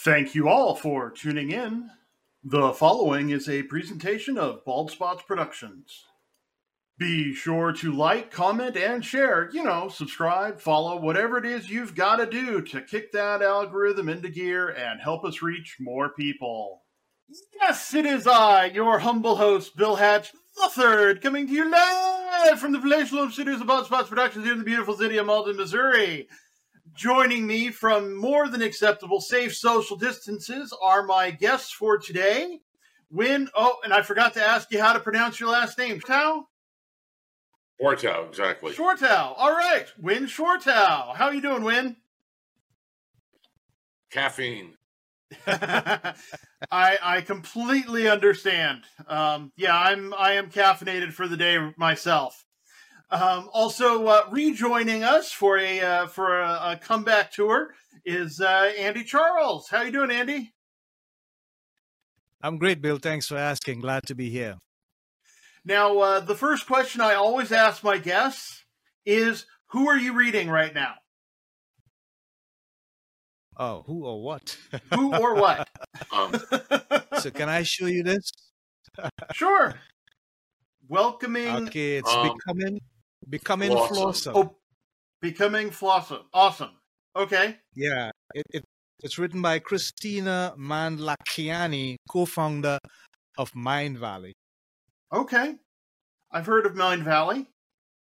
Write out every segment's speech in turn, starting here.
Thank you all for tuning in. The following is a presentation of Bald Spots Productions. Be sure to like, comment, and share. You know, subscribe, follow, whatever it is you've got to do to kick that algorithm into gear and help us reach more people. Yes, it is I, your humble host, Bill Hatch III, coming to you live from the palatial studios of Bald Spots Productions here in the beautiful city of Malden, Missouri. Joining me from more than acceptable safe social distances are my guests for today. And I forgot to ask you how to pronounce your last name. Schwartau? Schwartau, exactly. Schwartau. All right. Winn Schwartau. How are you doing, Winn? Caffeine. I completely understand. I am caffeinated for the day myself. Rejoining us for a comeback tour is Andy Charles. How you doing, Andy? I'm great, Bill. Thanks for asking. Glad to be here. Now, the first question I always ask my guests is, who are you reading right now? Oh, who or what? Who or what? So can I show you this? Sure. Welcoming. Okay, it's Becoming Flossum. Oh, Becoming Flossum. Awesome. Okay. Yeah. It's written by Christina Mandlachiani, co-founder of Mind Valley. Okay. I've heard of Mind Valley.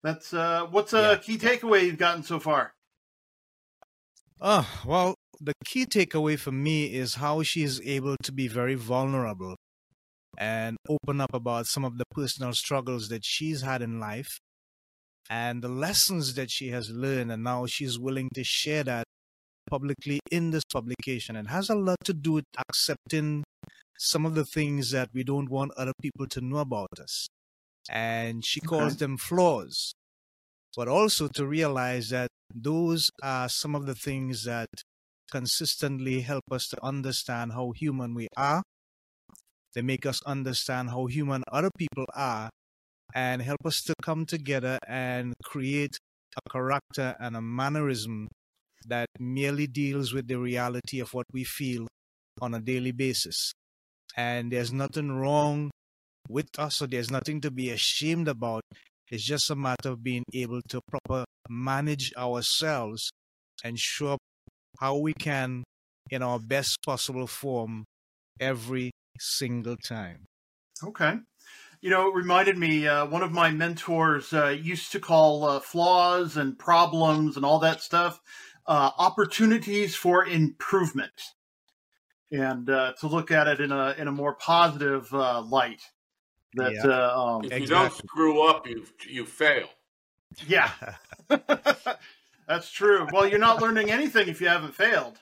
That's what's a key takeaway you've gotten so far? Well, the key takeaway for me is how she is able to be very vulnerable and open up about some of the personal struggles that she's had in life and the lessons that she has learned, and now she's willing to share that publicly in this publication. It has a lot to do with accepting some of the things that we don't want other people to know about us. And she calls them flaws, but also to realize that those are some of the things that consistently help us to understand how human we are. They make us understand how human other people are and help us to come together and create a character and a mannerism that merely deals with the reality of what we feel on a daily basis. And there's nothing wrong with us, or there's nothing to be ashamed about. It's just a matter of being able to properly manage ourselves and show up how we can in our best possible form every single time. Okay. You know, it reminded me, one of my mentors used to call flaws and problems and all that stuff opportunities for improvement, and to look at it in a more positive light. That if you don't screw up, you fail. Yeah. That's true. Well, you're not learning anything if you haven't failed.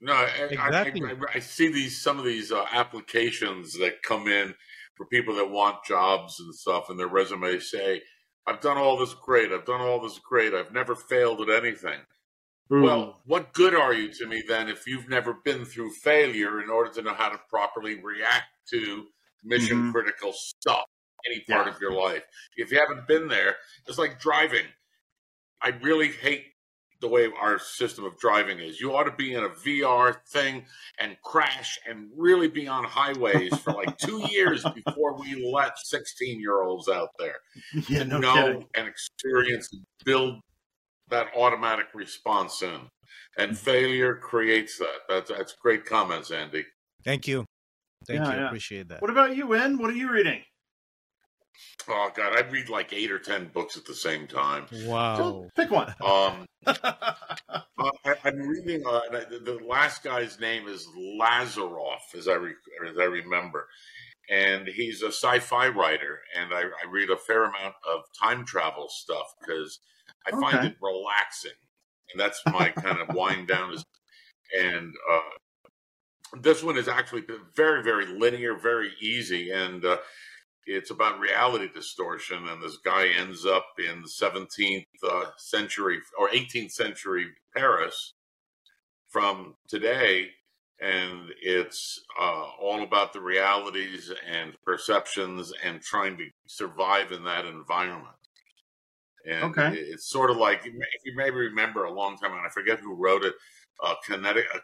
No, exactly. I see some of these applications that come in for people that want jobs and stuff, and their resumes say, "I've done all this great. I've done all this great. I've never failed at anything." Ooh. Well, what good are you to me then if you've never been through failure in order to know how to properly react to mission critical stuff, any part of your life? If you haven't been there, it's like driving. I really hate the way our system of driving is. You ought to be in a VR thing and crash and really be on highways for like 2 years before we let 16-year-olds out there and experience and build that automatic response in. And failure creates that. That's great comments, Andy. Thank you. Thank you. Appreciate that. What about you, Winn? What are you reading? Oh, God, I read like 8 or 10 books at the same time. Wow. So pick one. I'm reading, the last guy's name is Lazaroff, as I remember. And he's a sci-fi writer. And I read a fair amount of time travel stuff because I find it relaxing. And that's my kind of wind down. And this one is actually very, very linear, very easy. And it's about reality distortion, and this guy ends up in 17th century or 18th century Paris from today, and it's all about the realities and perceptions and trying to survive in that environment. And it's sort of like, if you maybe remember a long time, and I forget who wrote it,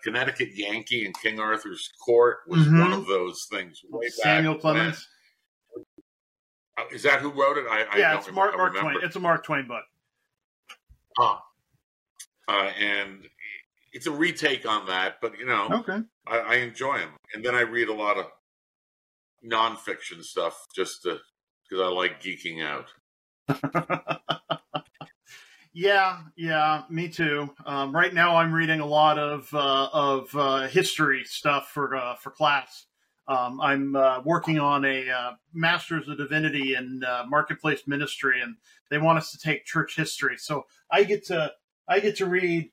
Connecticut Yankee in King Arthur's Court was one of those things. Way Samuel Clemens. Is that who wrote it? I don't remember. Mark Twain. It's a Mark Twain book. And it's a retake on that, but you know, I enjoy them. And then I read a lot of nonfiction stuff just because I like geeking out. Yeah, me too. Right now, I'm reading a lot of history stuff for class. I'm working on a Master's of Divinity in Marketplace Ministry, and they want us to take church history. So I get to read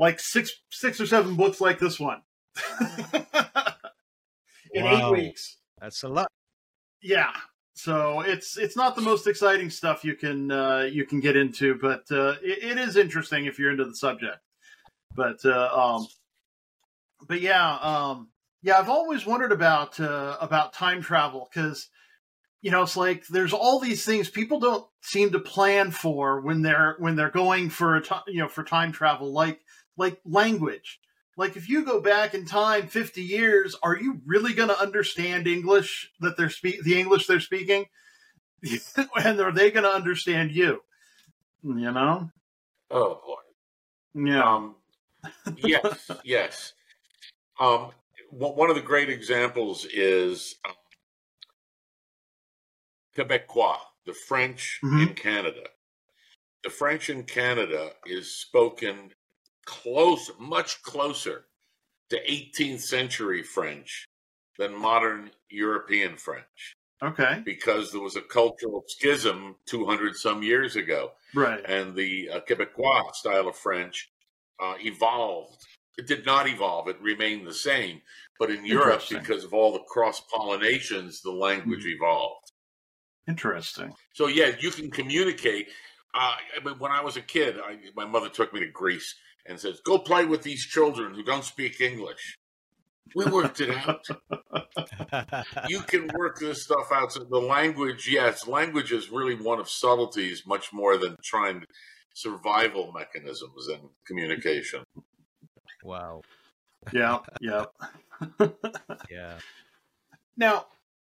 like six or seven books like this one in 8 weeks. That's a lot. Yeah. So it's not the most exciting stuff you can get into, but it is interesting if you're into the subject. But I've always wondered about time travel, because you know, it's like there's all these things people don't seem to plan for when they're going for for time travel, like language. Like if you go back in time 50 years, are you really going to understand English that they're the English they're speaking? And are they going to understand you? You know? Oh boy. Yeah. Yes. Yes. One of the great examples is Quebecois, the French in Canada. The French in Canada is spoken much closer to 18th century French than modern European French. Okay. Because there was a cultural schism 200 some years ago. Right. And the Quebecois style of French evolved. It did not evolve. It remained the same. But in Europe, because of all the cross-pollinations, the language evolved. Interesting. So, yeah, you can communicate. When I was a kid, my mother took me to Greece and says, "Go play with these children who don't speak English." We worked it out. You can work this stuff out. So the language, yes, language is really one of subtleties much more than trying survival mechanisms and communication. Wow. Yeah. Yeah. Now,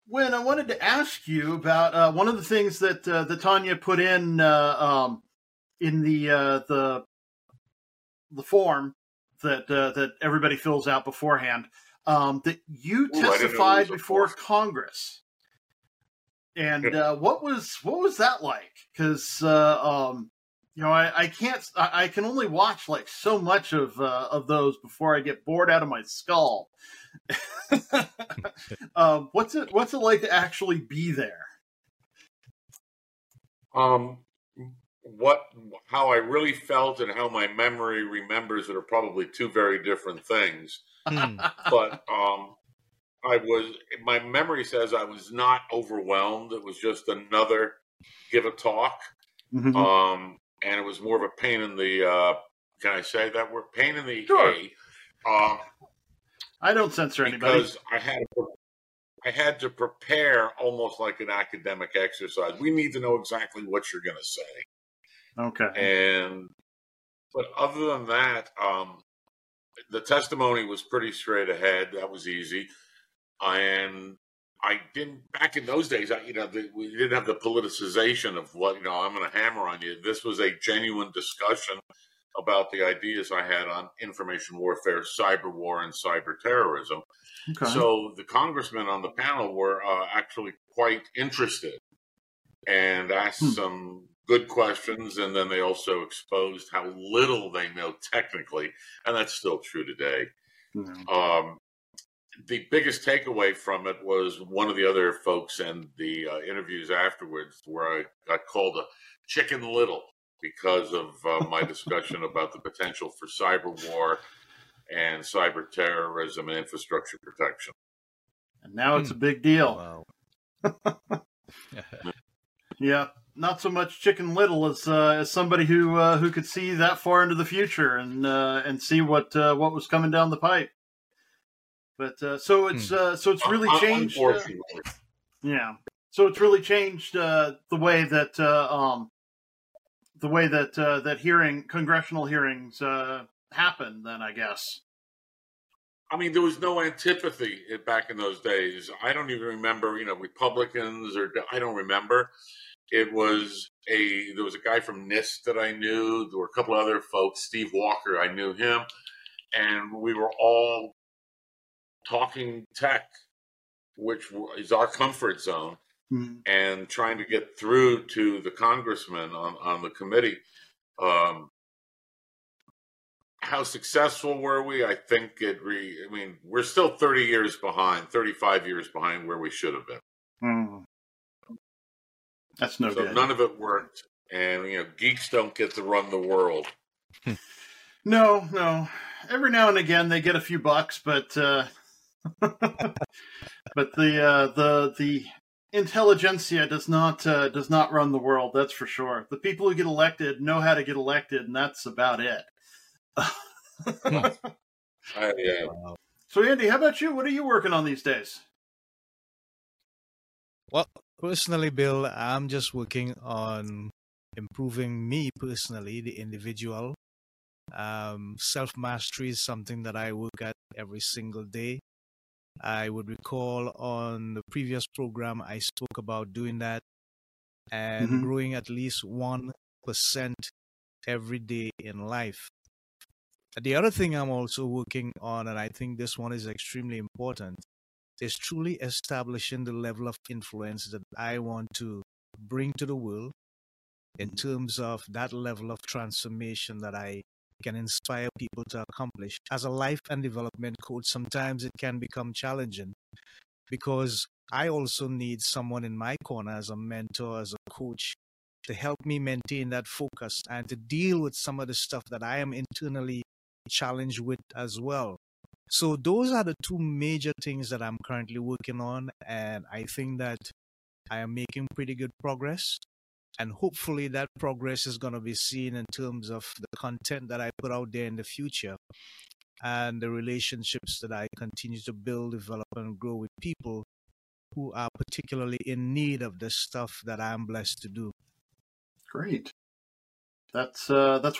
Winn, I wanted to ask you about one of the things that the Tanya put in the form that everybody fills out beforehand, that you testified before Congress. And what was that like? Because I can only watch like so much of those before I get bored out of my skull. What's it like to actually be there? How I really felt and how my memory remembers it are probably two very different things. But my memory says I was not overwhelmed. It was just another give a talk. And it was more of a pain in the can I say that word? Pain in the A. I don't censor anybody. Because I had to prepare almost like an academic exercise. We need to know exactly what you're going to say. Okay. But other than that, the testimony was pretty straight ahead. That was easy. And I didn't, back in those days, we didn't have the politicization of what, I'm going to hammer on you. This was a genuine discussion about the ideas I had on information warfare, cyber war, and cyber terrorism. Okay. So the congressmen on the panel were actually quite interested and asked some good questions, and then they also exposed how little they know technically, and that's still true today. The biggest takeaway from it was one of the other folks and the interviews afterwards where I got called a Chicken Little because of my discussion about the potential for cyber war and cyber terrorism and infrastructure protection. And now it's a big deal. Wow. Yeah. Not so much Chicken Little as somebody who could see that far into the future and see what was coming down the pipe. But so it's really changed. So it's really changed the way that congressional hearings happen then, I guess. I mean, there was no antipathy back in those days. I don't even remember, you know, Republicans or I don't remember. There was a guy from NIST that I knew. There were a couple other folks. Steve Walker, I knew him. And we were all talking tech, which is our comfort zone, and trying to get through to the congressman on the committee. How successful were we? I think I mean, we're still 30 years behind, 35 years behind where we should have been. That's no good. So none of it worked. And, you know, geeks don't get to run the world. No, no. Every now and again, they get a few bucks, but, but the intelligentsia does not run the world. That's for sure. The people who get elected know how to get elected, and that's about it. Yeah. So Andy, how about you? What are you working on these days? Well, personally, Bill, I'm just working on improving me personally, the individual. Self-mastery is something that I work at every single day. I would recall on the previous program, I spoke about doing that and growing at least 1% every day in life. The other thing I'm also working on, and I think this one is extremely important, is truly establishing the level of influence that I want to bring to the world in terms of that level of transformation that I can inspire people to accomplish. As a life and development coach, sometimes it can become challenging because I also need someone in my corner as a mentor, as a coach, to help me maintain that focus and to deal with some of the stuff that I am internally challenged with as well. So those are the two major things that I'm currently working on, and I think that I am making pretty good progress, and hopefully that progress is going to be seen in terms of the content that I put out there in the future and the relationships that I continue to build, develop, and grow with people who are particularly in need of the stuff that I'm blessed to do. Great. That's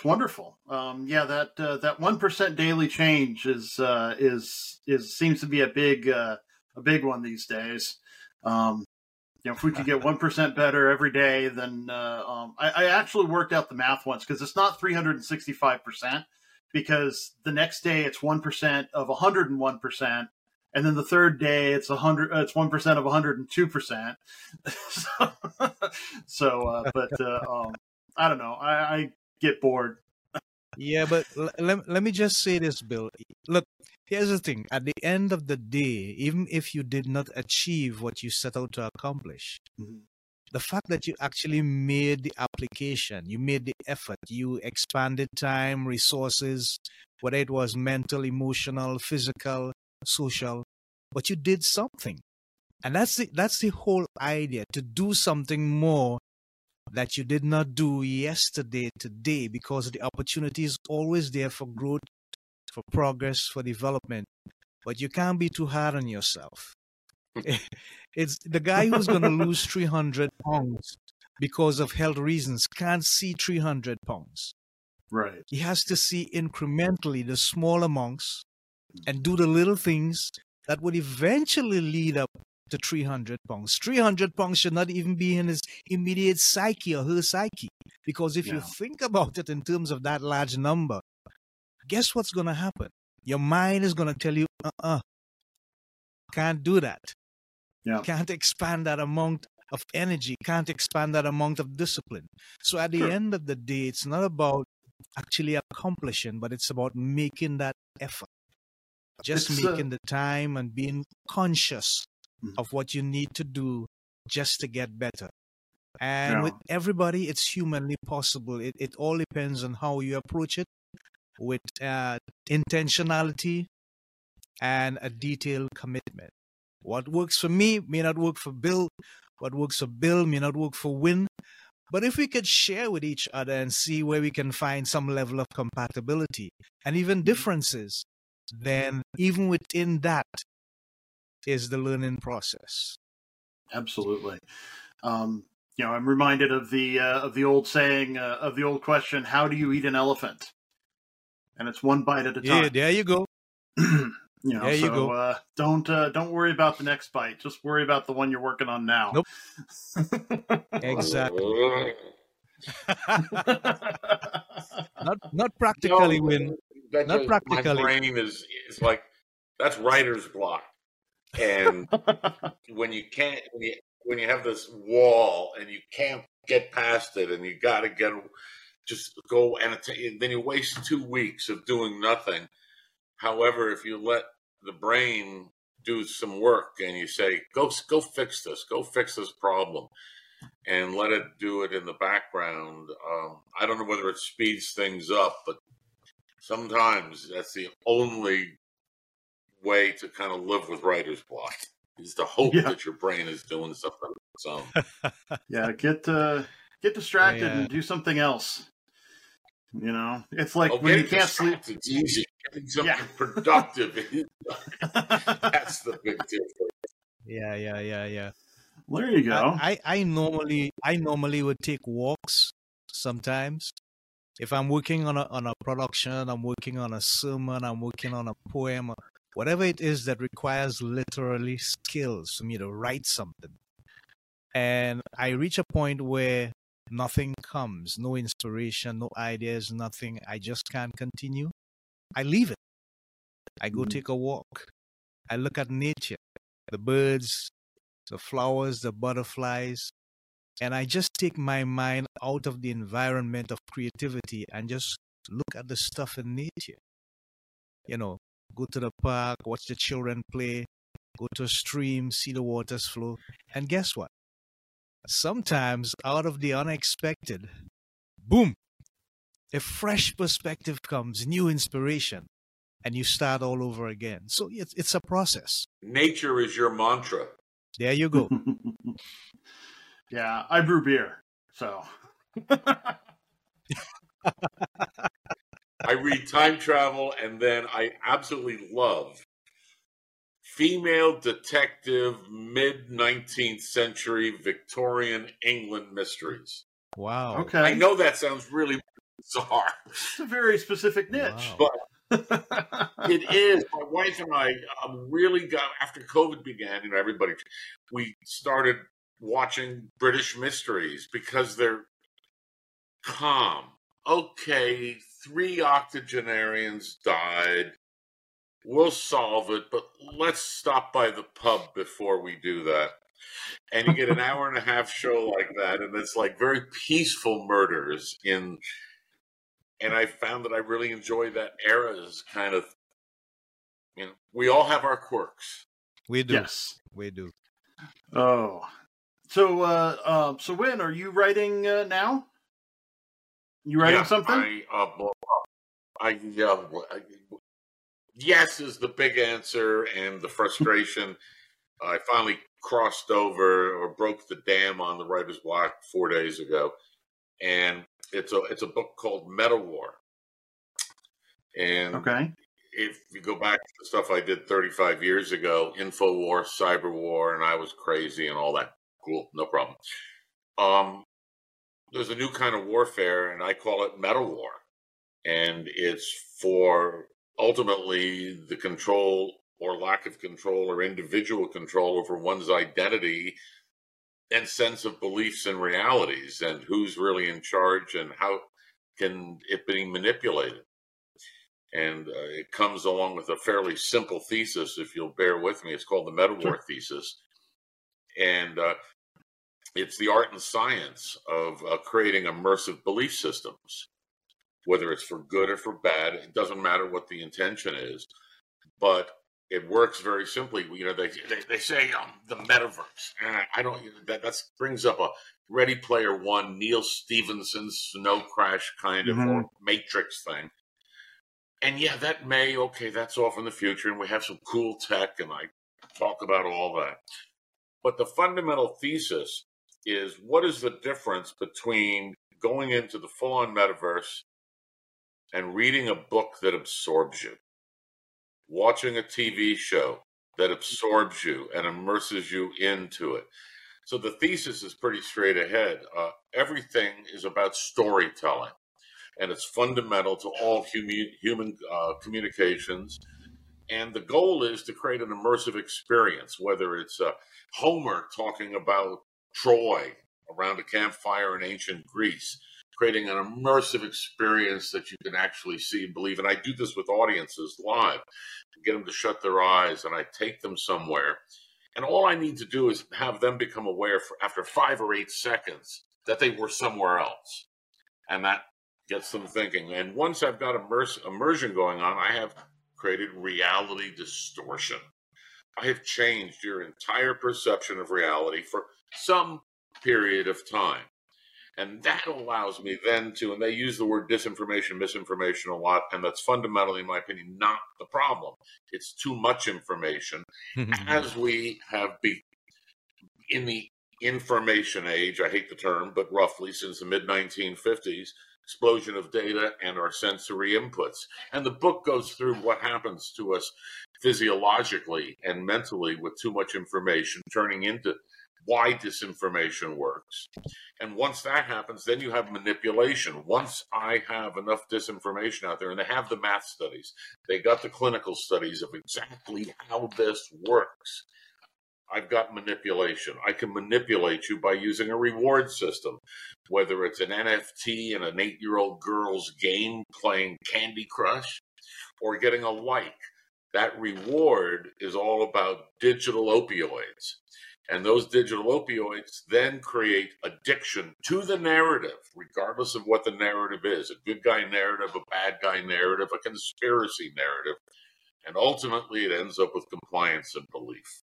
wonderful. Yeah, that 1% daily change is seems to be a big one these days. You know, if we could get 1% better every day, then I actually worked out the math once, because it's not 365%, because the next day it's 1% of 101%, and then the third day it's 1% of 102%. So I don't know. I get bored. Yeah, but let me just say this, Bill. Look, here's the thing. At the end of the day, even if you did not achieve what you set out to accomplish, the fact that you actually made the application, you made the effort, you expanded time, resources, whether it was mental, emotional, physical, social, but you did something. And that's the whole idea, to do something more that you did not do yesterday, today, because the opportunity is always there for growth, for progress, for development. But you can't be too hard on yourself. It's the guy who's going to lose 300 pounds because of health reasons can't see 300 pounds. Right. He has to see incrementally the small amounts and do the little things that would eventually lead up to 300 pounds. 300 pounds should not even be in his immediate psyche or her psyche. Because if you think about it in terms of that large number, guess what's going to happen? Your mind is going to tell you, can't do that. Yeah. Can't expand that amount of energy. Can't expand that amount of discipline. So at the end of the day, it's not about actually accomplishing, but it's about making that effort. Just making the time and being conscious of what you need to do just to get better. And with everybody, it's humanly possible. It all depends on how you approach it with intentionality and a detailed commitment. What works for me may not work for Bill. What works for Bill may not work for Winn. But if we could share with each other and see where we can find some level of compatibility and even differences, then even within that, is the learning process. Absolutely. You know, I'm reminded of the old saying, of the old question, how do you eat an elephant? and it's one bite at a time. Yeah, there you go. You know, there you go. Don't worry about the next bite. Just worry about the one you're working on now. Nope. Exactly. not practically, no, Win. Not practically. My brain is like, that's writer's block. And when you have this wall and you can't get past it, and you got to just go and then you waste 2 weeks of doing nothing. However, if you let the brain do some work and you say, go fix this problem, and let it do it in the background, I don't know whether it speeds things up, but sometimes that's the only way to kind of live with writer's block, is to hope that your brain is doing something of its own. Yeah, get distracted and do something else. You know, it's like when you can't sleep, it's easy. Getting something productive. That's the big difference. Yeah. Well, there you go. I normally would take walks sometimes. If I'm working on a production, I'm working on a sermon, I'm working on a poem, whatever it is that requires literally skills for me to write something. And I reach a point where nothing comes, no inspiration, no ideas, nothing. I just can't continue. I leave it. I go take a walk. I look at nature, the birds, the flowers, the butterflies, and I just take my mind out of the environment of creativity and just look at the stuff in nature. You know, go to the park, watch the children play, go to a stream, see the waters flow. And guess what? Sometimes out of the unexpected, boom, a fresh perspective comes, new inspiration, and you start all over again. So it's a process. Nature is your mantra. There you go. Yeah, I brew beer, so. I read time travel, and then I absolutely love female detective mid-19th century Victorian England mysteries. Wow. Okay. I know that sounds really bizarre. It's a very specific niche. Wow. But it is. My wife and I really got, after COVID began, you know, everybody, we started watching British mysteries because they're calm. Okay, 3 octogenarians died. We'll solve it, but let's stop by the pub before we do that. And you get an hour-and-a-half show like that, and it's like very peaceful murders. And I found that I really enjoy that era's kind of, you know, we all have our quirks. We do. Yes, we do. Oh. So Winn, are you writing now? You writing something? Yes is the big answer, and the frustration. I finally crossed over or broke the dam on the writer's block 4 days ago, and it's a book called Meta War. And if you go back to the stuff I did 35 years ago, info war, cyber war, and I was crazy and all that. Cool, no problem. There's a new kind of warfare, and I call it Meta War, and it's for ultimately the control or lack of control or individual control over one's identity and sense of beliefs and realities, and who's really in charge and how can it be manipulated. And it comes along with a fairly simple thesis, if you'll bear with me. It's called the Meta War thesis, and it's the art and science of creating immersive belief systems, whether it's for good or for bad. It doesn't matter what the intention is, but it works very simply. You know, they say the metaverse. That brings up a Ready Player One, Neal Stephenson, Snow Crash kind of or Matrix thing. And yeah, that that's off in the future, and we have some cool tech, and I talk about all that. But the fundamental thesis is, what is the difference between going into the full-on metaverse and reading a book that absorbs you, watching a TV show that absorbs you and immerses you into it? So the thesis is pretty straight ahead. Everything is about storytelling. and it's fundamental to all human communications. And the goal is to create an immersive experience, whether it's Homer talking about Troy around a campfire in ancient Greece, creating an immersive experience that you can actually see and believe. And I do this with audiences live, to get them to shut their eyes, and I take them somewhere. And all I need to do is have them become aware for, after 5 or 8 seconds that they were somewhere else. And that gets them thinking. And once I've got immersion going on, I have created reality distortion. I have changed your entire perception of reality for some period of time. And that allows me then to, and they use the word disinformation, misinformation a lot, and that's fundamentally, in my opinion, not the problem. It's too much information. As we have been in the information age, I hate the term, but roughly since the mid-1950s, explosion of data and our sensory inputs. And the book goes through what happens to us physiologically and mentally with too much information, turning into why disinformation works. And once that happens, then you have manipulation. Once I have enough disinformation out there, and they have the math studies, they got the clinical studies of exactly how this works. I've got manipulation. I can manipulate you by using a reward system, whether it's an NFT and an 8-year-old girl's game playing Candy Crush, or getting a like. That reward is all about digital opioids. And those digital opioids then create addiction to the narrative, regardless of what the narrative is, a good guy narrative, a bad guy narrative, a conspiracy narrative. And ultimately, it ends up with compliance and belief.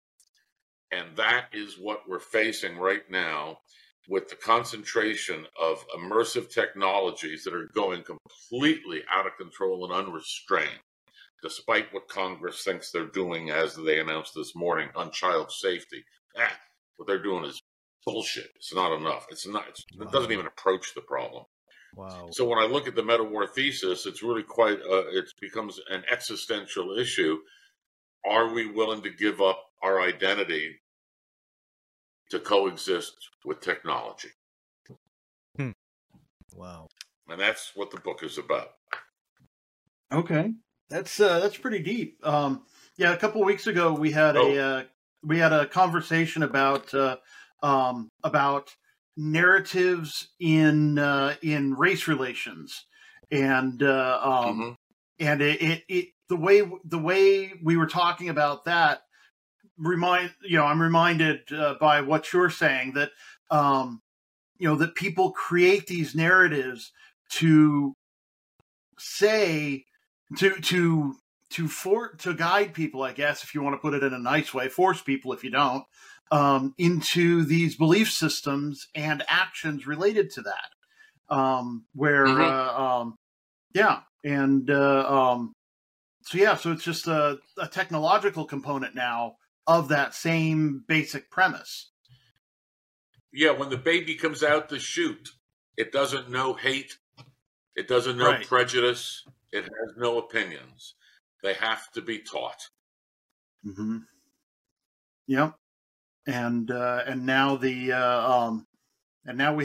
And that is what we're facing right now with the concentration of immersive technologies that are going completely out of control and unrestrained, despite what Congress thinks they're doing, as they announced this morning, on child safety. What they're doing is bullshit. It's not enough. It doesn't even approach the problem. Wow. So when I look at the Meta War thesis, it's really quite, it becomes an existential issue. Are we willing to give up our identity to coexist with technology? Wow. And that's what the book is about. Okay. That's pretty deep. Yeah, a couple of weeks ago we had a conversation about narratives in race relations, and it the way we were talking about that I'm reminded by what you're saying that that people create these narratives to say. To guide people, I guess, if you want to put it in a nice way, force people, if you don't, into these belief systems and actions related to that. So it's just a technological component now of that same basic premise. Yeah, when the baby comes out the chute, it doesn't know hate, it doesn't know prejudice. It has no opinions. They have to be taught. Mm-hmm. Yep. And now we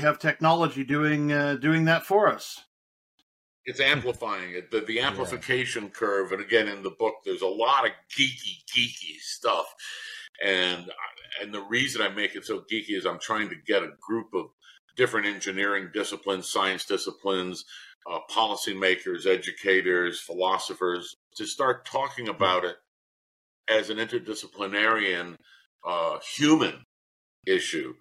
have technology doing that for us. It's amplifying it. The amplification curve. And again, in the book, there's a lot of geeky stuff. And the reason I make it so geeky is I'm trying to get a group of different engineering disciplines, science disciplines, policymakers, educators, philosophers, to start talking about it as an interdisciplinarian human issue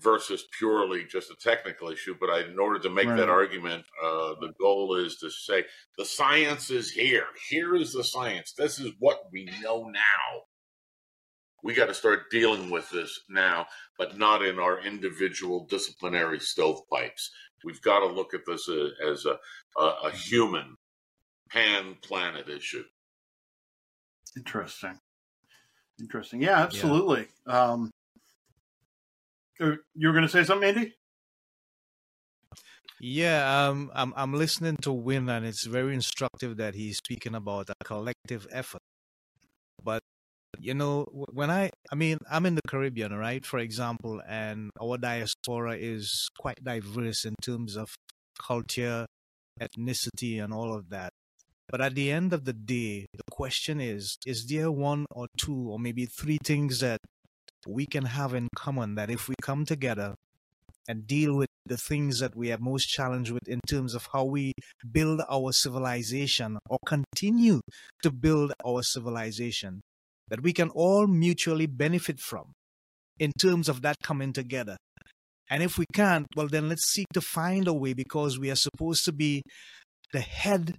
versus purely just a technical issue. But in order to make that argument, the goal is to say the science is here. Here is the science. This is what we know now. We got to start dealing with this now, but not in our individual disciplinary stovepipes. We've got to look at this as a human pan-planet issue. Interesting. Yeah, absolutely. Yeah. You were going to say something, Andy? Yeah, I'm listening to Winn, and it's very instructive that he's speaking about a collective effort. But you know, when I'm in the Caribbean, right, for example, and our diaspora is quite diverse in terms of culture, ethnicity and all of that. But at the end of the day, the question is there one or two or maybe three things that we can have in common that if we come together and deal with the things that we are most challenged with in terms of how we build our civilization or continue to build our civilization, that we can all mutually benefit from in terms of that coming together. And if we can't, well, then let's seek to find a way, because we are supposed to be the head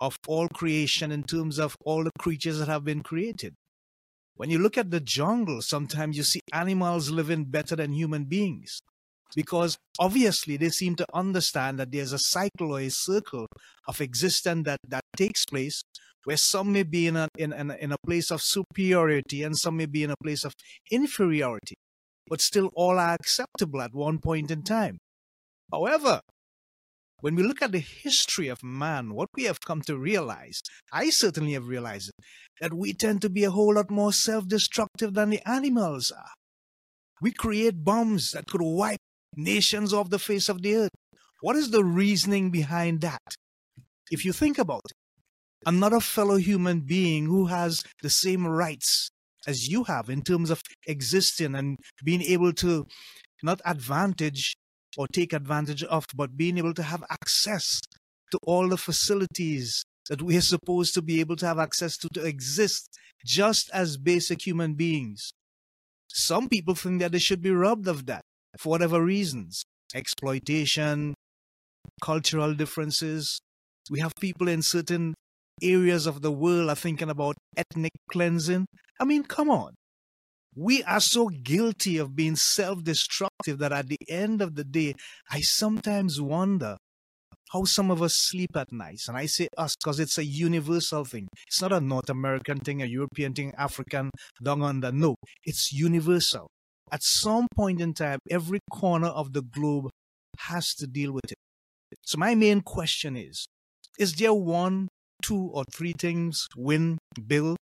of all creation in terms of all the creatures that have been created. When you look at the jungle, sometimes you see animals living better than human beings, because obviously they seem to understand that there's a cycle or a circle of existence that takes place, where some may be in a place of superiority and some may be in a place of inferiority, but still all are acceptable at one point in time. However, when we look at the history of man, what we have come to realize, I certainly have realized it, that we tend to be a whole lot more self-destructive than the animals are. We create bombs that could wipe nations off the face of the earth. What is the reasoning behind that? If you think about it, another fellow human being who has the same rights as you have in terms of existing and being able to not advantage or take advantage of, but being able to have access to all the facilities that we are supposed to be able to have access to exist just as basic human beings. Some people think that they should be robbed of that for whatever reasons. Exploitation, cultural differences. We have people in certain areas of the world are thinking about ethnic cleansing. I mean, come on. We are so guilty of being self-destructive that at the end of the day, I sometimes wonder how some of us sleep at night. And I say us because it's a universal thing. It's not a North American thing, a European thing, African, down under. No, it's universal. At some point in time, every corner of the globe has to deal with it. So my main question is there one, two, or three things, Winn, Bill,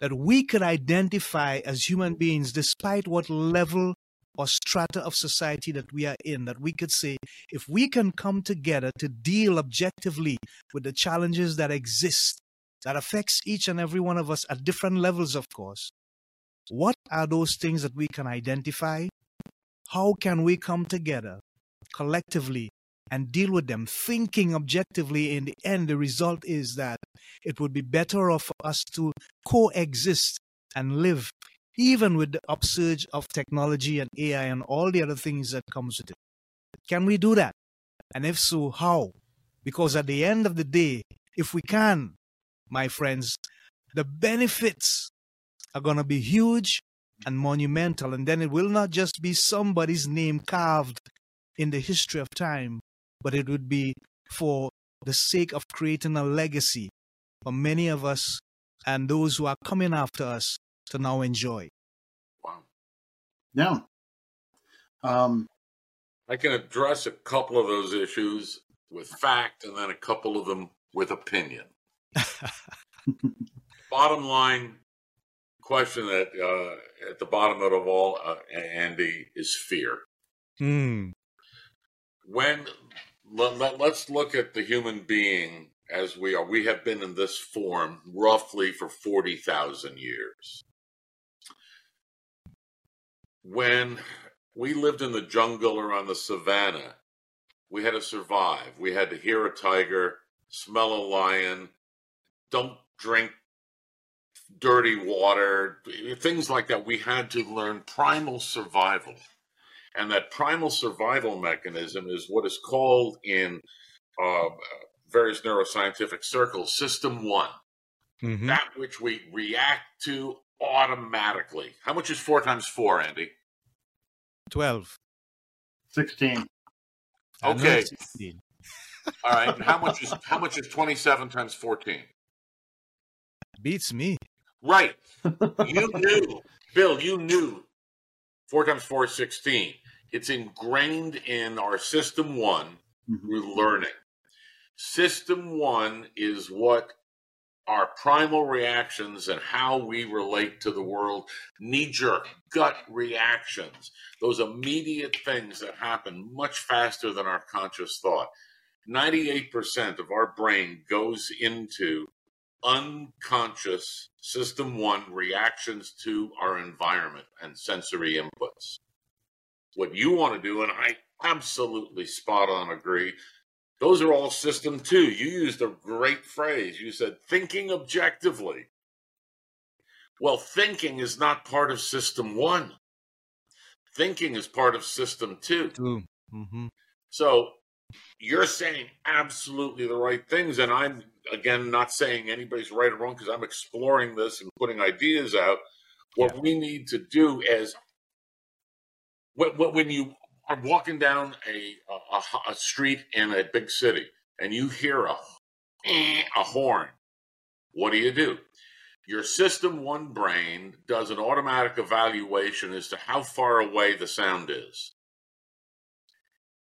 that we could identify as human beings, despite what level or strata of society that we are in, that we could say, if we can come together to deal objectively with the challenges that exist, that affects each and every one of us at different levels, of course, what are those things that we can identify? How can we come together collectively and deal with them, thinking objectively? In the end, the result is that it would be better off for us to coexist and live, even with the upsurge of technology and AI and all the other things that comes with it. Can we do that? And if so, how? Because at the end of the day, if we can, my friends, the benefits are going to be huge and monumental. And then it will not just be somebody's name carved in the history of time, but it would be for the sake of creating a legacy for many of us and those who are coming after us to now enjoy. Wow. Now, I can address a couple of those issues with fact and then a couple of them with opinion. Bottom line question that at the bottom of all, Andy, is fear. Hmm. Let's look at the human being as we are. We have been in this form roughly for 40,000 years. When we lived in the jungle or on the savanna, we had to survive. We had to hear a tiger, smell a lion, don't drink dirty water, things like that. We had to learn primal survival. And that primal survival mechanism is what is called in various neuroscientific circles, system one. Mm-hmm. That which we react to automatically. How much is 4 times 4, Andy? 12. 16. Okay. 16. All right. And how much is 27 times 14? Beats me. Right. You knew, Bill, you knew 4 times 4 is 16. It's ingrained in our system one. Mm-hmm. We're learning. System one is what our primal reactions and how we relate to the world, knee-jerk, gut reactions, those immediate things that happen much faster than our conscious thought. 98% of our brain goes into unconscious system one reactions to our environment and sensory inputs. What you want to do, and I absolutely spot on agree, those are all system two. You used a great phrase. You said thinking objectively. Well, thinking is not part of system one. Thinking is part of system two. Mm-hmm. So you're saying absolutely the right things. And I'm, again, not saying anybody's right or wrong because I'm exploring this and putting ideas out. What we need to do is when you are walking down a street in a big city and you hear a horn, what do? Your system one brain does an automatic evaluation as to how far away the sound is.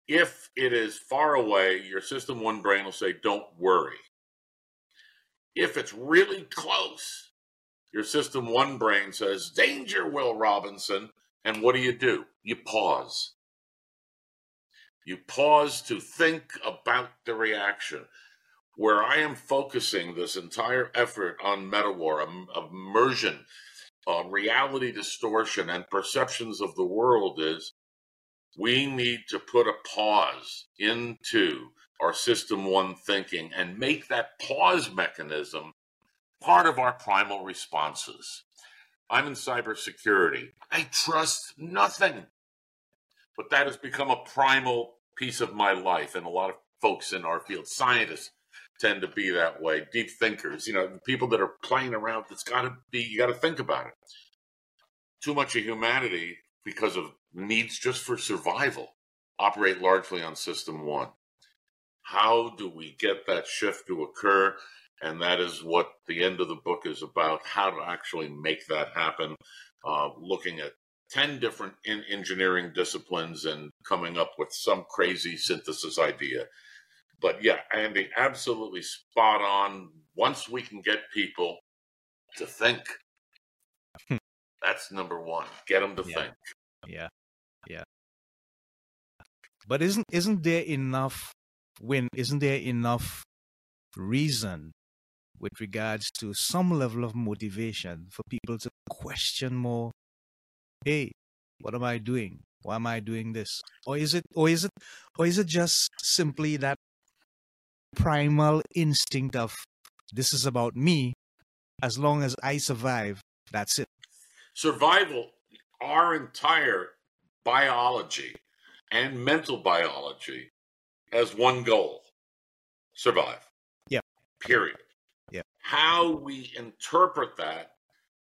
If it is far away, your system one brain will say, don't worry. If it's really close, your system one brain says, danger, Will Robinson. And what do? You pause. You pause to think about the reaction. Where I am focusing this entire effort on Meta War, immersion, reality distortion, and perceptions of the world is we need to put a pause into our system one thinking and make that pause mechanism part of our primal responses. I'm in cybersecurity. I trust nothing, but that has become a primal piece of my life, and a lot of folks in our field, scientists, tend to be that way, deep thinkers, you know, people that are playing around. It's got to be, you got to think about it. Too much of humanity, because of needs just for survival, operate largely on system one. How do we get that shift to occur? And that is what the end of the book is about, how to actually make that happen, looking at 10 different engineering disciplines and coming up with some crazy synthesis idea. But yeah, Andy, absolutely spot on. Once we can get people to think, that's number one. Get them to think. Yeah, yeah. But isn't there enough? Isn't there enough reason with regards to some level of motivation for people to question more? Hey, what am I doing? Why am I doing this? Or is it just simply that primal instinct of this is about me, as long as I survive, that's it? Survival, our entire biology and mental biology has one goal: survive. Yeah. Period. Yeah. How we interpret that,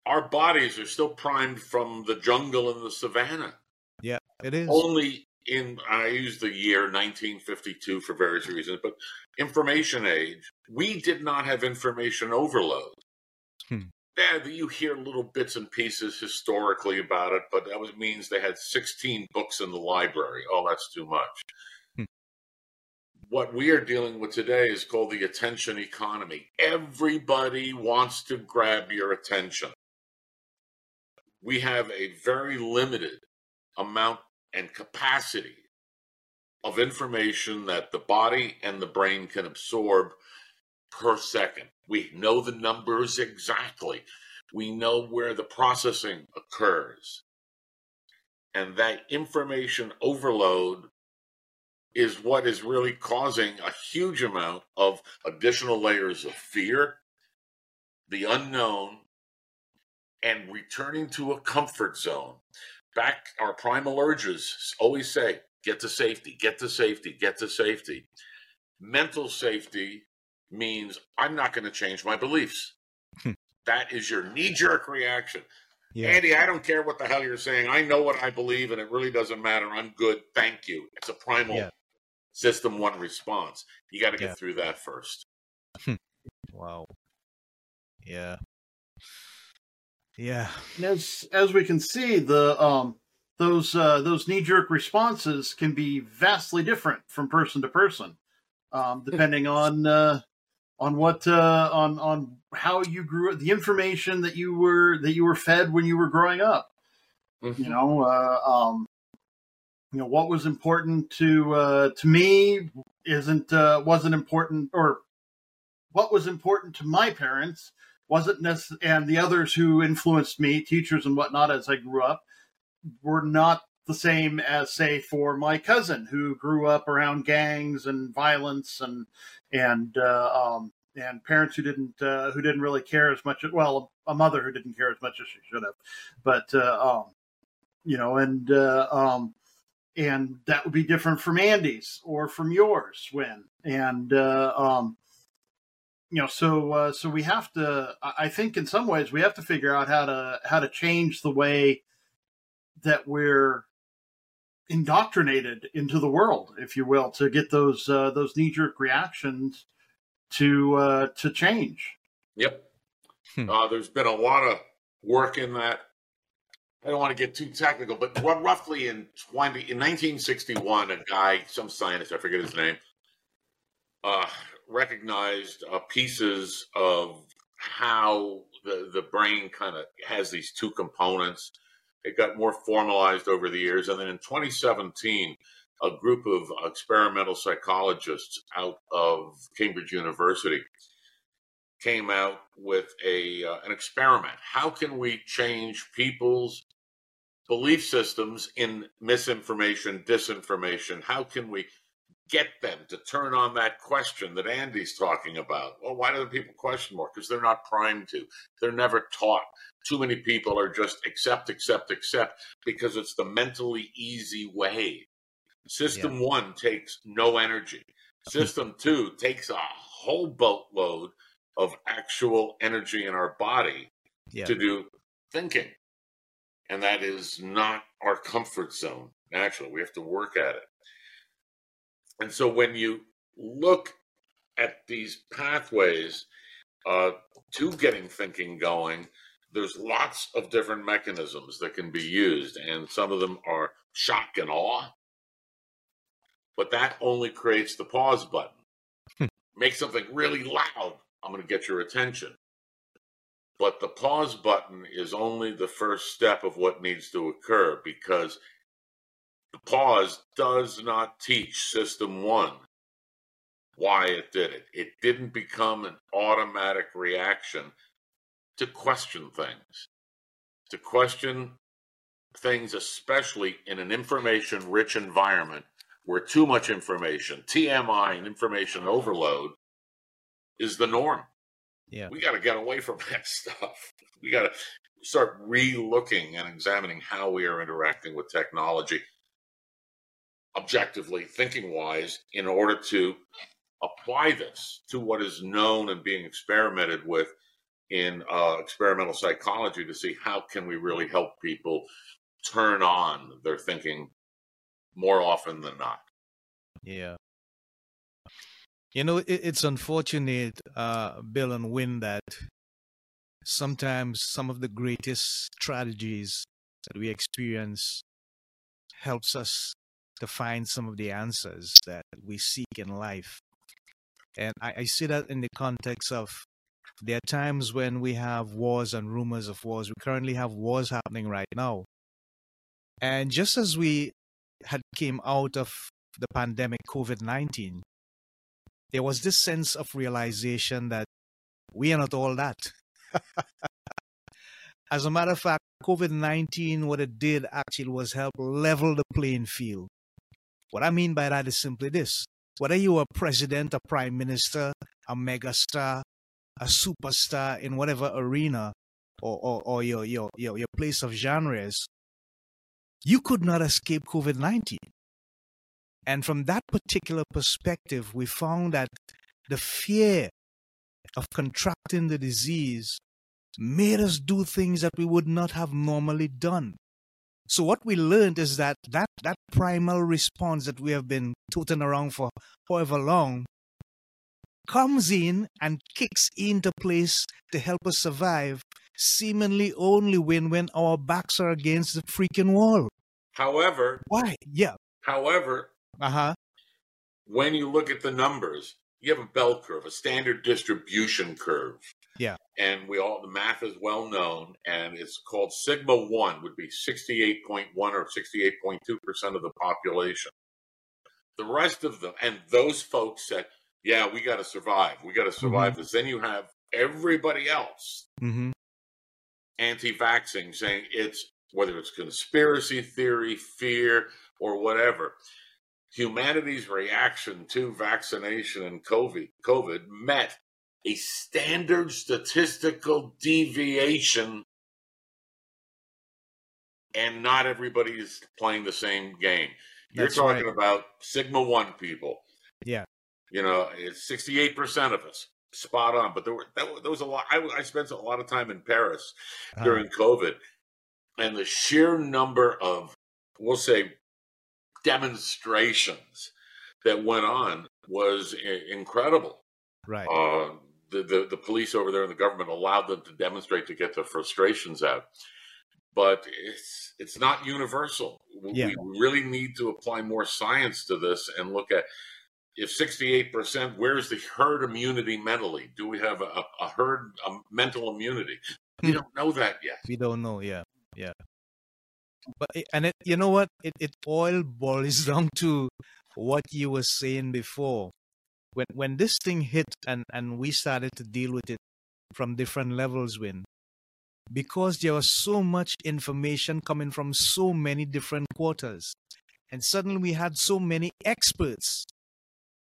our bodies are still primed from the jungle and the savannah. Yeah, it is. Only in, I use the year 1952 for various reasons, but information age, we did not have information overload. Yeah, you hear little bits and pieces historically about it, but that means they had 16 books in the library. Oh, that's too much. What we are dealing with today is called the attention economy. Everybody wants to grab your attention. We have a very limited amount and capacity of information that the body and the brain can absorb per second. We know the numbers exactly. We know where the processing occurs. And that information overload is what is really causing a huge amount of additional layers of fear, the unknown, and returning to a comfort zone. Back, our primal urges always say, get to safety, get to safety, get to safety. Mental safety means I'm not going to change my beliefs. That is your knee-jerk reaction. Yeah. Andy, I don't care what the hell you're saying. I know what I believe, and it really doesn't matter. I'm good. Thank you. It's a primal system one response. You got to get through that first. Wow. Yeah. Yeah. And as we can see, the those knee-jerk responses can be vastly different from person to person, depending on what on how you grew up, the information that you were fed when you were growing up. Mm-hmm. You know, you know, what was important to me wasn't important, or what was important to my parents wasn't necessarily, and the others who influenced me, teachers and whatnot, as I grew up, were not the same as, say, for my cousin who grew up around gangs and violence and parents who didn't really care as much. Well, a mother who didn't care as much as she should have, but you know, and that would be different from Andy's or from yours, Winn. And you know, so we have to, I think in some ways we have to figure out how to change the way that we're indoctrinated into the world, if you will, to get those knee-jerk reactions to change. Yep. There's been a lot of work in that. I don't want to get too technical, but roughly in 1961, a guy, some scientist, I forget his name, recognized pieces of how the brain kind of has these two components. It got more formalized over the years. And then in 2017, a group of experimental psychologists out of Cambridge University came out with an experiment. How can we change people's belief systems in misinformation, disinformation? How can we get them to turn on that question that Andy's talking about? Well, why do the people question more? Because they're not primed to. They're never taught. Too many people are just accept because it's the mentally easy way. System one takes no energy. System two takes a whole boatload of actual energy in our body to do thinking. And that is not our comfort zone. Naturally, we have to work at it. And so when you look at these pathways to getting thinking going, there's lots of different mechanisms that can be used. And some of them are shock and awe. But that only creates the pause button. Make something really loud. I'm going to get your attention. But the pause button is only the first step of what needs to occur, because the pause does not teach system one why it did it. It didn't become an automatic reaction to question things. To question things, especially in an information-rich environment where too much information, TMI and information overload, is the norm. Yeah. We got to get away from that stuff. We got to start re-looking and examining how we are interacting with technology objectively, thinking-wise, in order to apply this to what is known and being experimented with in experimental psychology to see how can we really help people turn on their thinking more often than not. Yeah. You know, it's unfortunate, Bill and Winn, that sometimes some of the greatest strategies that we experience helps us to find some of the answers that we seek in life. And I see that in the context of there are times when we have wars and rumors of wars. We currently have wars happening right now. And just as we had came out of the pandemic COVID-19, there was this sense of realization that we are not all that. As a matter of fact, COVID-19, what it did actually was help level the playing field. What I mean by that is simply this. Whether you are president, a prime minister, a megastar, a superstar in whatever arena or your place of genres, you could not escape COVID-19. And from that particular perspective, we found that the fear of contracting the disease made us do things that we would not have normally done. So what we learned is that that primal response that we have been tooting around for however long comes in and kicks into place to help us survive, seemingly only when our backs are against the freaking wall. However, why? Yeah. However, when you look at the numbers, you have a bell curve, a standard distribution curve. Yeah. And we all, the math is well known, and it's called Sigma 1, would be 68.1 or 68.2% of the population. The rest of them, and those folks said, yeah, we got to survive. We got to survive this. Then you have everybody else, anti-vaxxing, saying it's, whether it's conspiracy theory, fear, or whatever, humanity's reaction to vaccination and COVID met a standard statistical deviation, and not everybody is playing the same game. That's You're talking right. about Sigma 1 people. Yeah. You know, it's 68% of us. Spot on. But there was a lot. I spent a lot of time in Paris during COVID, and the sheer number of, we'll say, demonstrations that went on was incredible. Right. The police over there and the government allowed them to demonstrate to get their frustrations out. But it's not universal. Yeah. We really need to apply more science to this and look at, if 68%, where's the herd immunity mentally? Do we have a herd mental immunity? We don't know that yet. We don't know. Yeah. Yeah. But you know what? It all boils down to what you were saying before. When this thing hit and we started to deal with it from different levels, because there was so much information coming from so many different quarters, and suddenly we had so many experts,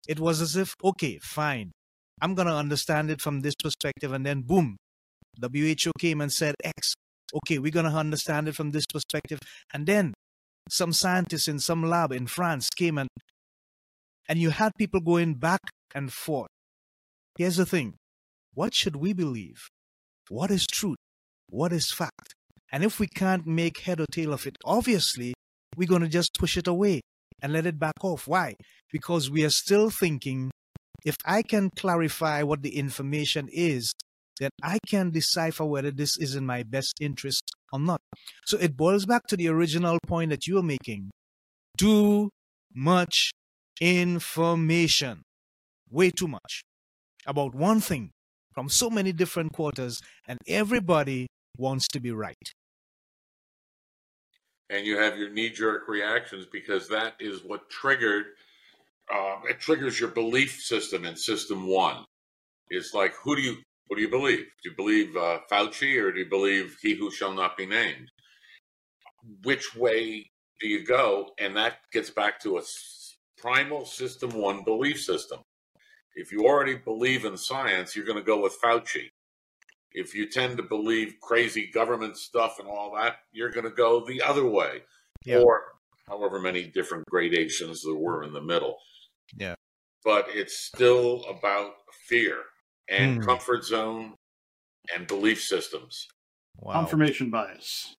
it was as if, okay, fine, I'm going to understand it from this perspective, and then boom, WHO came and said X. Okay, we're going to understand it from this perspective, and then some scientists in some lab in France came and you had people going back and forth. Here's the thing. What should we believe? What is truth? What is fact? And if we can't make head or tail of it, obviously, we're going to just push it away and let it back off. Why? Because we are still thinking, if I can clarify what the information is, then I can decipher whether this is in my best interest or not. So it boils back to the original point that you were making. Too much information, way too much, about one thing from so many different quarters, and everybody wants to be right. And you have your knee-jerk reactions, because that is what triggered, it triggers your belief system in system one. It's like, what do you believe? Do you believe Fauci, or do you believe he who shall not be named? Which way do you go? And that gets back to a primal system one belief system. If you already believe in science, you're going to go with Fauci. If you tend to believe crazy government stuff and all that, you're going to go the other way. Yeah. Or however many different gradations there were in the middle. Yeah. But it's still about fear and comfort zone and belief systems. Wow. Confirmation bias.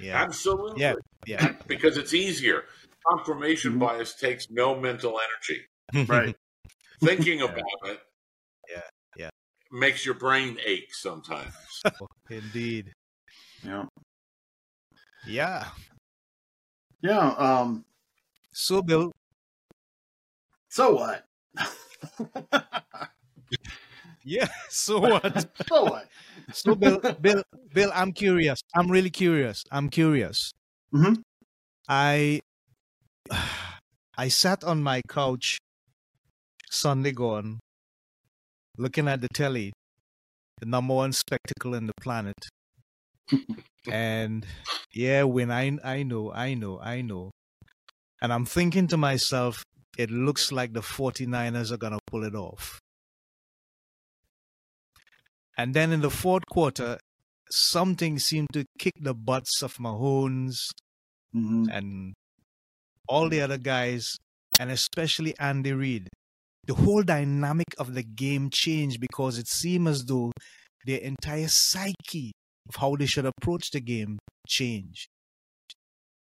Yeah. Absolutely. Yeah. Yeah. Because it's easier. Confirmation bias takes no mental energy, right? Thinking about it makes your brain ache sometimes. Indeed. Yeah. Yeah. Yeah. So, Bill. So what? Yeah. So what? So what? So, Bill, I'm curious. I'm really curious. I'm curious. Mm-hmm. I sat on my couch Sunday gone, looking at the telly, the number one spectacle on the planet. And yeah, when I know. And I'm thinking to myself, it looks like the 49ers are going to pull it off. And then in the fourth quarter, something seemed to kick the butts of Mahomes and all the other guys, and especially Andy Reid. The whole dynamic of the game changed, because it seemed as though their entire psyche of how they should approach the game changed.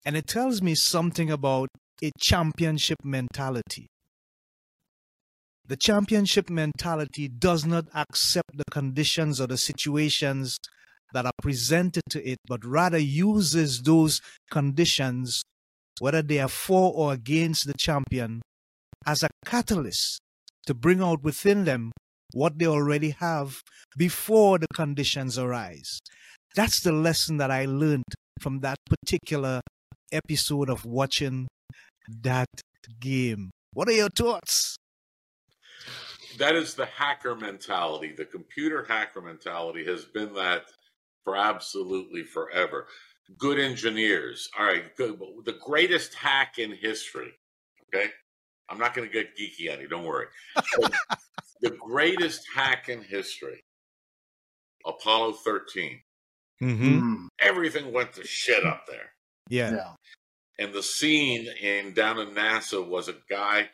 And it tells me something about a championship mentality. The championship mentality does not accept the conditions or the situations that are presented to it, but rather uses those conditions, whether they are for or against the champion, as a catalyst to bring out within them what they already have before the conditions arise. That's the lesson that I learned from that particular episode of watching that game. What are your thoughts? That is the hacker mentality. The computer hacker mentality has been that for absolutely forever. Good engineers. All right, good. The greatest hack in history. Okay? I'm not going to get geeky on you. Don't worry. The greatest hack in history, Apollo 13. Mm-hmm. Everything went to shit up there. Yeah. And the scene down in NASA was a guy,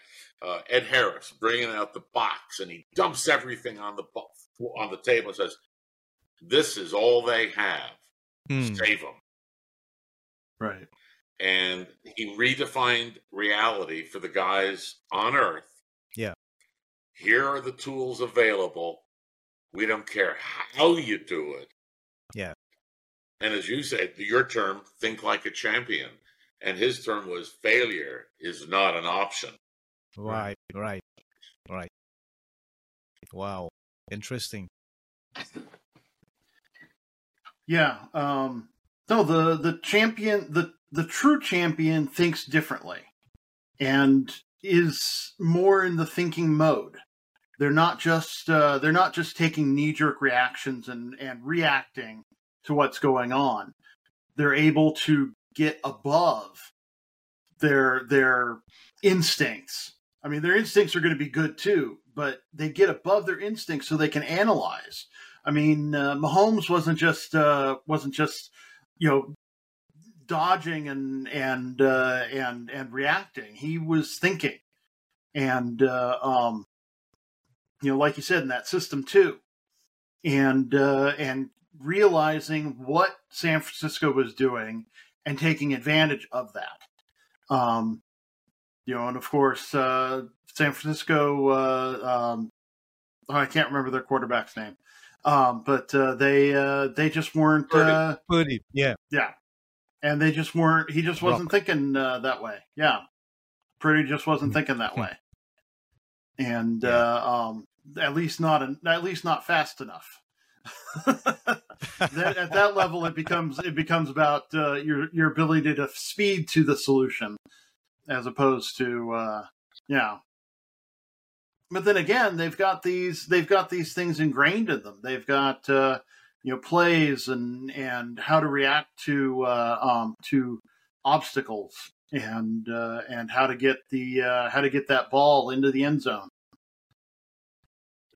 Ed Harris, bringing out the box, and he dumps everything on the table and says, "This is all they have. Save them." Right. And he redefined reality for the guys on Earth. Yeah. Here are the tools available. We don't care how you do it. Yeah. And as you said, your term, think like a champion. And his term was failure is not an option. Right. Wow. Interesting. Yeah. No, the champion, the true champion thinks differently and is more in the thinking mode. They're not just taking knee-jerk reactions and reacting to what's going on. They're able to get above their instincts. I mean, their instincts are going to be good too, but they get above their instincts so they can analyze. I mean, Mahomes wasn't just dodging and reacting. He was thinking, and like you said, in that system too, and realizing what San Francisco was doing and taking advantage of that. And of course, San Francisco. I can't remember their quarterback's name. They just weren't Purdy. Yeah. And they just weren't, he just wasn't thinking that way. Yeah. Purdy just wasn't thinking that way. And at least not fast enough. At that level it becomes about your ability to speed to the solution as opposed to But then again, they've got these things ingrained in them. They've got plays and how to react to obstacles and how to get that ball into the end zone.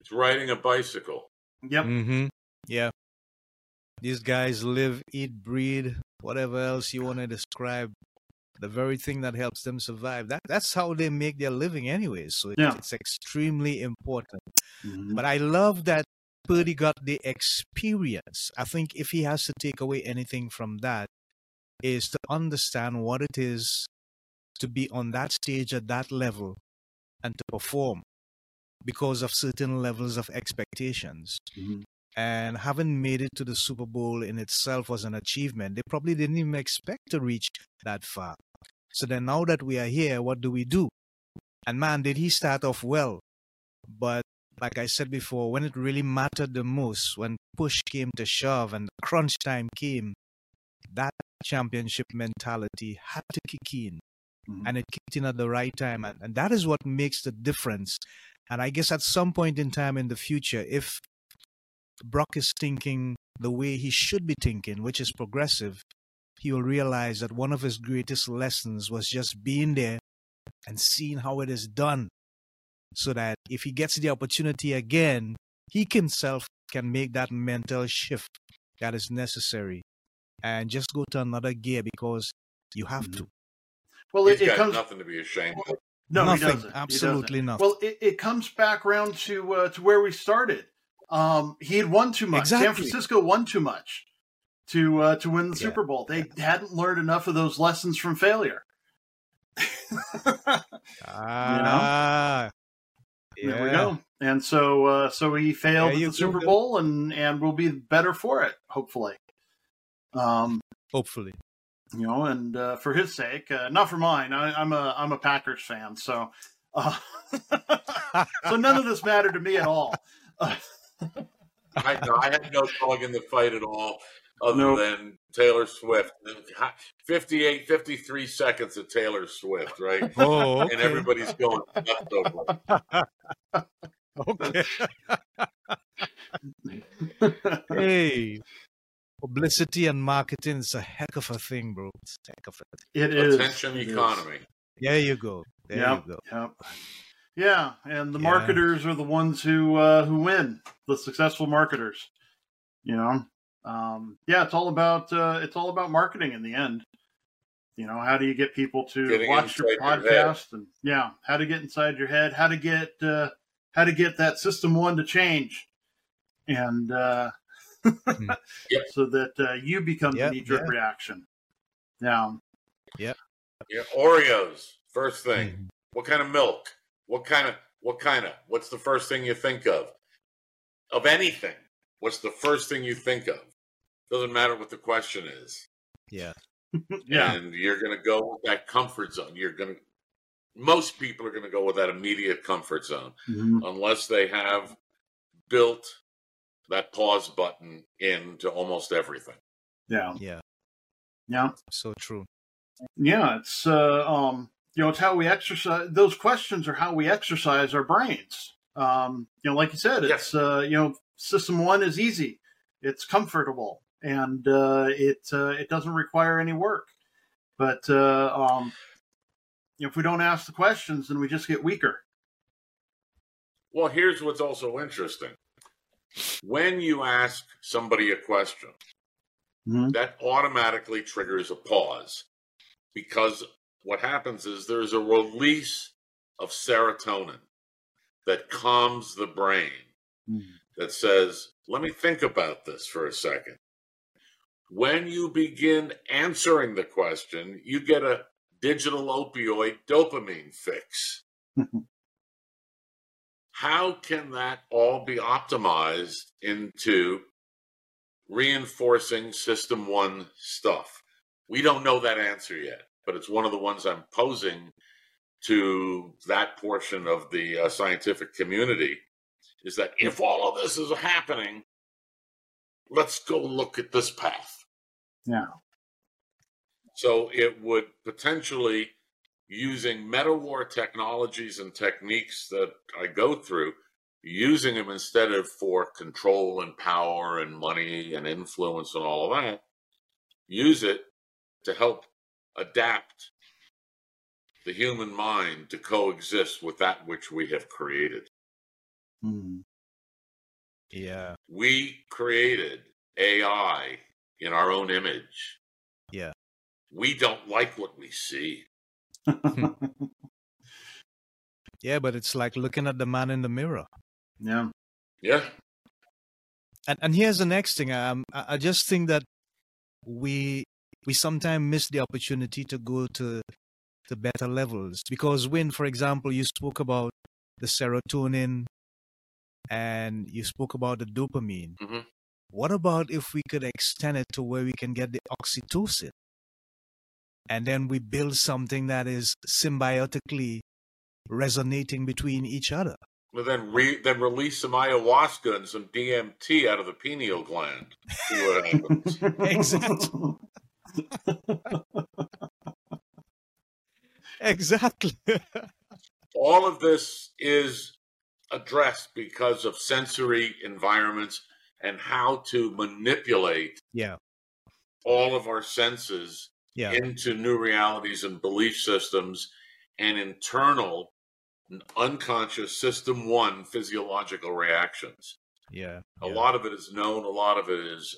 It's riding a bicycle. Yep. Mm-hmm. Yeah. These guys live, eat, breathe, whatever else you want to describe. The very thing that helps them survive. That's how they make their living anyways. So it's extremely important. Mm-hmm. But I love that Purdy got the experience. I think if he has to take away anything from that is to understand what it is to be on that stage at that level and to perform because of certain levels of expectations. Mm-hmm. And having made it to the Super Bowl in itself was an achievement. They probably didn't even expect to reach that far. So then now that we are here, what do we do? And man, did he start off well. But like I said before, when it really mattered the most, when push came to shove and crunch time came, that championship mentality had to kick in. Mm-hmm. And it kicked in at the right time. And that is what makes the difference. And I guess at some point in time in the future, if Brock is thinking the way he should be thinking, which is progressive, he will realize that one of his greatest lessons was just being there and seeing how it is done so that if he gets the opportunity again, he himself can make that mental shift that is necessary and just go to another gear because you have to. Well, He's got nothing to be ashamed of. No, nothing, he doesn't. Absolutely nothing. Well, it comes back around to where we started. He had won too much. Exactly. San Francisco won too much to win the Super Bowl. They hadn't learned enough of those lessons from failure. There we go. And so he failed at the Super Bowl, and will be better for it, hopefully. Hopefully, and for his sake, not for mine. I'm a Packers fan, so so none of this mattered to me at all. I had no dog in the fight at all other than Taylor Swift. 53 seconds of Taylor Swift, right? Oh, okay. And everybody's going nuts over it. Okay. Hey, publicity and marketing is a heck of a thing, bro. It's a heck of a thing. It is. Attention economy. There you go. There you go. Yep. Yeah, and the marketers are the ones who win. The successful marketers, you know. Yeah, it's all about marketing in the end. You know, how do you get people to watch your podcast, and how to get inside your head, how to get that system one to change, and so that you become the knee-jerk reaction. Now, Oreos, first thing. What kind of milk? What's the first thing you think of? Of anything. What's the first thing you think of? Doesn't matter what the question is. Yeah. And you're going to go with that comfort zone. You're going to, most people are going to go with that immediate comfort zone unless they have built that pause button into almost everything. Yeah. Yeah. Yeah. So true. Yeah. It's, you know, it's how we exercise. Those questions are how we exercise our brains. You know, like you said, it's, you know, system one is easy. It's comfortable, and it doesn't require any work. But if we don't ask the questions, then we just get weaker. Well, here's what's also interesting. When you ask somebody a question, that automatically triggers a pause, because what happens is there's a release of serotonin that calms the brain, that says, let me think about this for a second. When you begin answering the question, you get a digital opioid dopamine fix. How can that all be optimized into reinforcing system one stuff? We don't know that answer yet, but it's one of the ones I'm posing to that portion of the scientific community, is that if all of this is happening, let's go look at this path. Yeah. So it would potentially, using Meta War technologies and techniques that I go through, using them instead of for control and power and money and influence and all of that, use it to help adapt the human mind to coexist with that which we have created. Yeah. We created AI in our own image. Yeah. We don't like what we see. Yeah, but it's like looking at the man in the mirror. Yeah. Yeah. And here's the next thing. I just think that we sometimes miss the opportunity to go to the better levels, because when, for example, you spoke about the serotonin, and you spoke about the dopamine. What about if we could extend it to where we can get the oxytocin? And then we build something that is symbiotically resonating between each other. Well, then release some ayahuasca and some DMT out of the pineal gland. See what happens. Exactly. Exactly. All of this is addressed because of sensory environments and how to manipulate all of our senses into new realities and belief systems and internal and unconscious system one physiological reactions. A lot of it is known, a lot of it is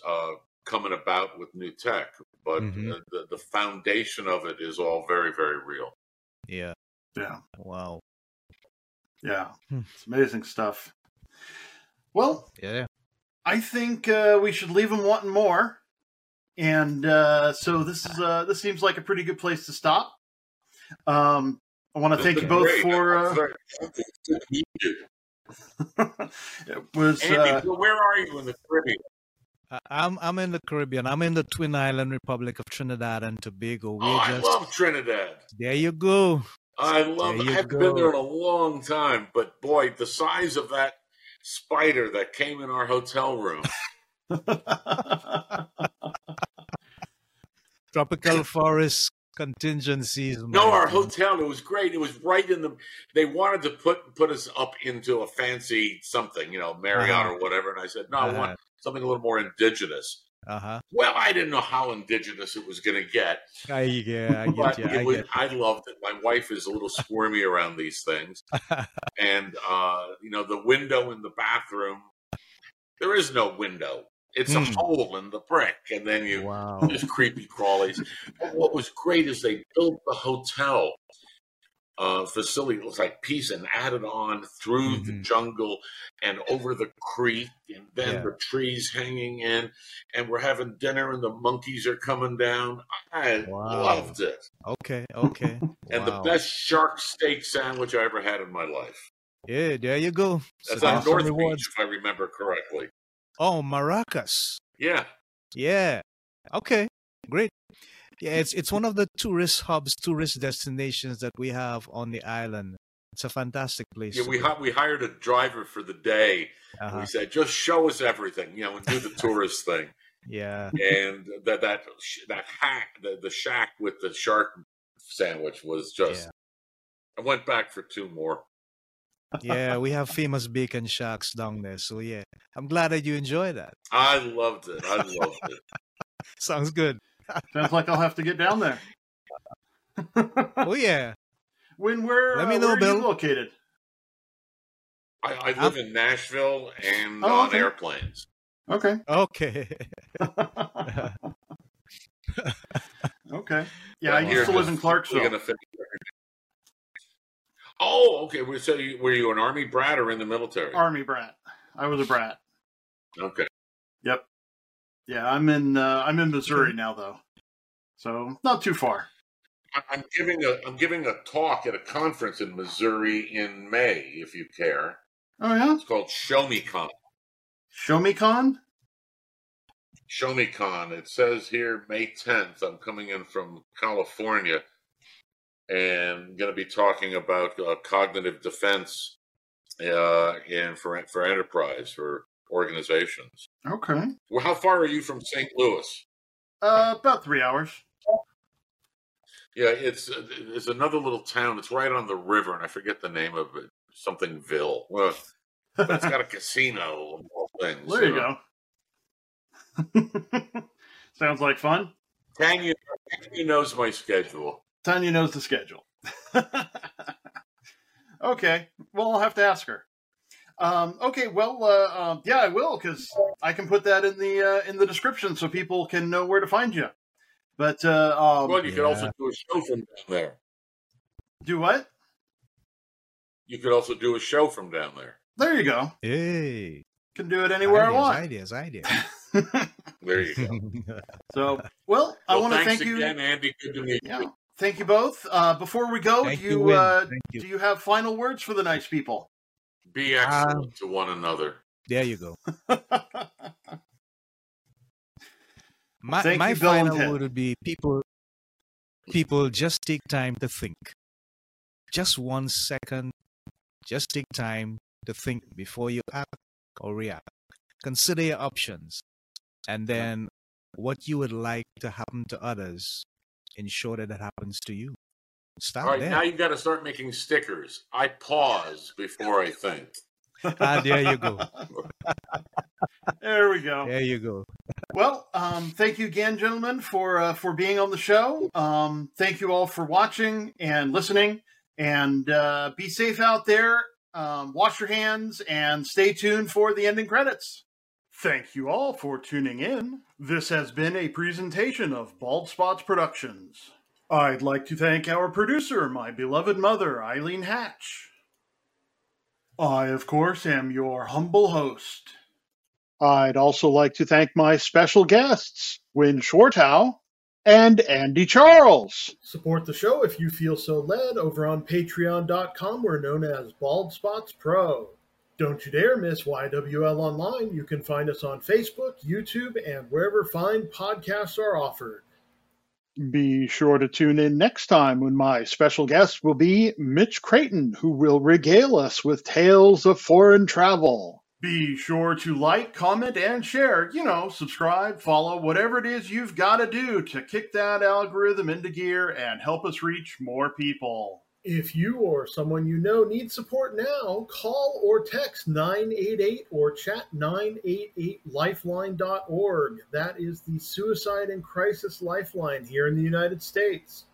coming about with new tech, but the foundation of it is all very, very real. Wow. Yeah, it's amazing stuff. Well, I think we should leave them wanting more, and so this is this seems like a pretty good place to stop. I want to thank you both for. It was Andy, where are you in the Caribbean? I'm in the Caribbean. I'm in the Twin Island Republic of Trinidad and Tobago. I love Trinidad. There you go. I love it. I haven't been there in a long time, but boy, the size of that spider that came in our hotel room. Tropical forest contingencies. No, our hotel, it was great. It was right in the, they wanted to put us up into a fancy something, you know, Marriott or whatever. And I said, no, I want something a little more indigenous. Well, I didn't know how indigenous it was going to get. I loved it. My wife is a little squirmy around these things. And, you know, the window in the bathroom, there is no window. It's a hole in the brick. And then you just creepy crawlies. But what was great is they built the hotel facility. It was like piece and added on through the jungle and over the creek and then the trees hanging in. And we're having dinner and the monkeys are coming down. I loved it. Okay. And the best shark steak sandwich I ever had in my life. Yeah, there you go. That's so on North Beach, if I remember correctly. Oh, Maracas. Yeah. Okay, great. Yeah, it's one of the tourist hubs, tourist destinations that we have on the island. It's a fantastic place. Yeah, we hired a driver for the day. We said, just show us everything, you know, and do the tourist thing. Yeah. And that hack, the shack with the shark sandwich was just. I went back for two more. Yeah, we have famous bacon shacks down there. So, yeah, I'm glad that you enjoyed that. I loved it. Sounds good. Sounds like I'll have to get down there. Oh, yeah. Where are you located? I live in Nashville and on airplanes. Okay. Okay. Yeah, I used to live in Clarksville. Oh, okay. So were you an Army brat or in the military? Army brat. I was a brat. Okay. Yep. Yeah, I'm in Missouri now, though, so not too far. I'm giving a talk at a conference in Missouri in May, if you care. Oh yeah, it's called Show Me Con. It says here May 10th. I'm coming in from California, and I'm going to be talking about cognitive defense and for enterprise for organizations. Okay. Well, how far are you from St. Louis? About 3 hours. Yeah, it's another little town. It's right on the river, and I forget the name of it. Somethingville. Well, but it's got a casino and all things. There you go. Sounds like fun. Tanya knows my schedule. Tanya knows the schedule. Okay. Well, I'll have to ask her. Okay. Well, yeah, I will, because I can put that in the description so people can know where to find you. But well, you could also do a show from down there. Do what? You could also do a show from down there. There you go. Hey, can do it anywhere I want. Ideas. There you go. So, well, I want to thank you again, Andy. Good to meet you. Thank you both. Before we go, do you have final words for the nice people? Be excellent to one another. There you go. my final word would be people just take time to think. Just 1 second. Just take time to think before you act or react. Consider your options. And then what you would like to happen to others, ensure that it happens to you. Stop. All right, now you've got to start making stickers. I pause before I think. There you go. There we go. There you go. Well, thank you again, gentlemen, for being on the show. Thank you all for watching and listening. And be safe out there. Wash your hands and stay tuned for the ending credits. Thank you all for tuning in. This has been a presentation of Bald Spots Productions. I'd like to thank our producer, my beloved mother, Eileen Hatch. I, of course, am your humble host. I'd also like to thank my special guests, Winn Schwartau and Andy Charles. Support the show if you feel so led over on Patreon.com. We're known as Bald Spots Pro. Don't you dare miss YWL Online. You can find us on Facebook, YouTube, and wherever fine podcasts are offered. Be sure to tune in next time when my special guest will be Mitch Creighton, who will regale us with tales of foreign travel. Be sure to like, comment, and share. You know, subscribe, follow, whatever it is you've got to do to kick that algorithm into gear and help us reach more people. If you or someone you know needs support now, call or text 988 or chat 988lifeline.org. That is the Suicide and Crisis Lifeline here in the United States.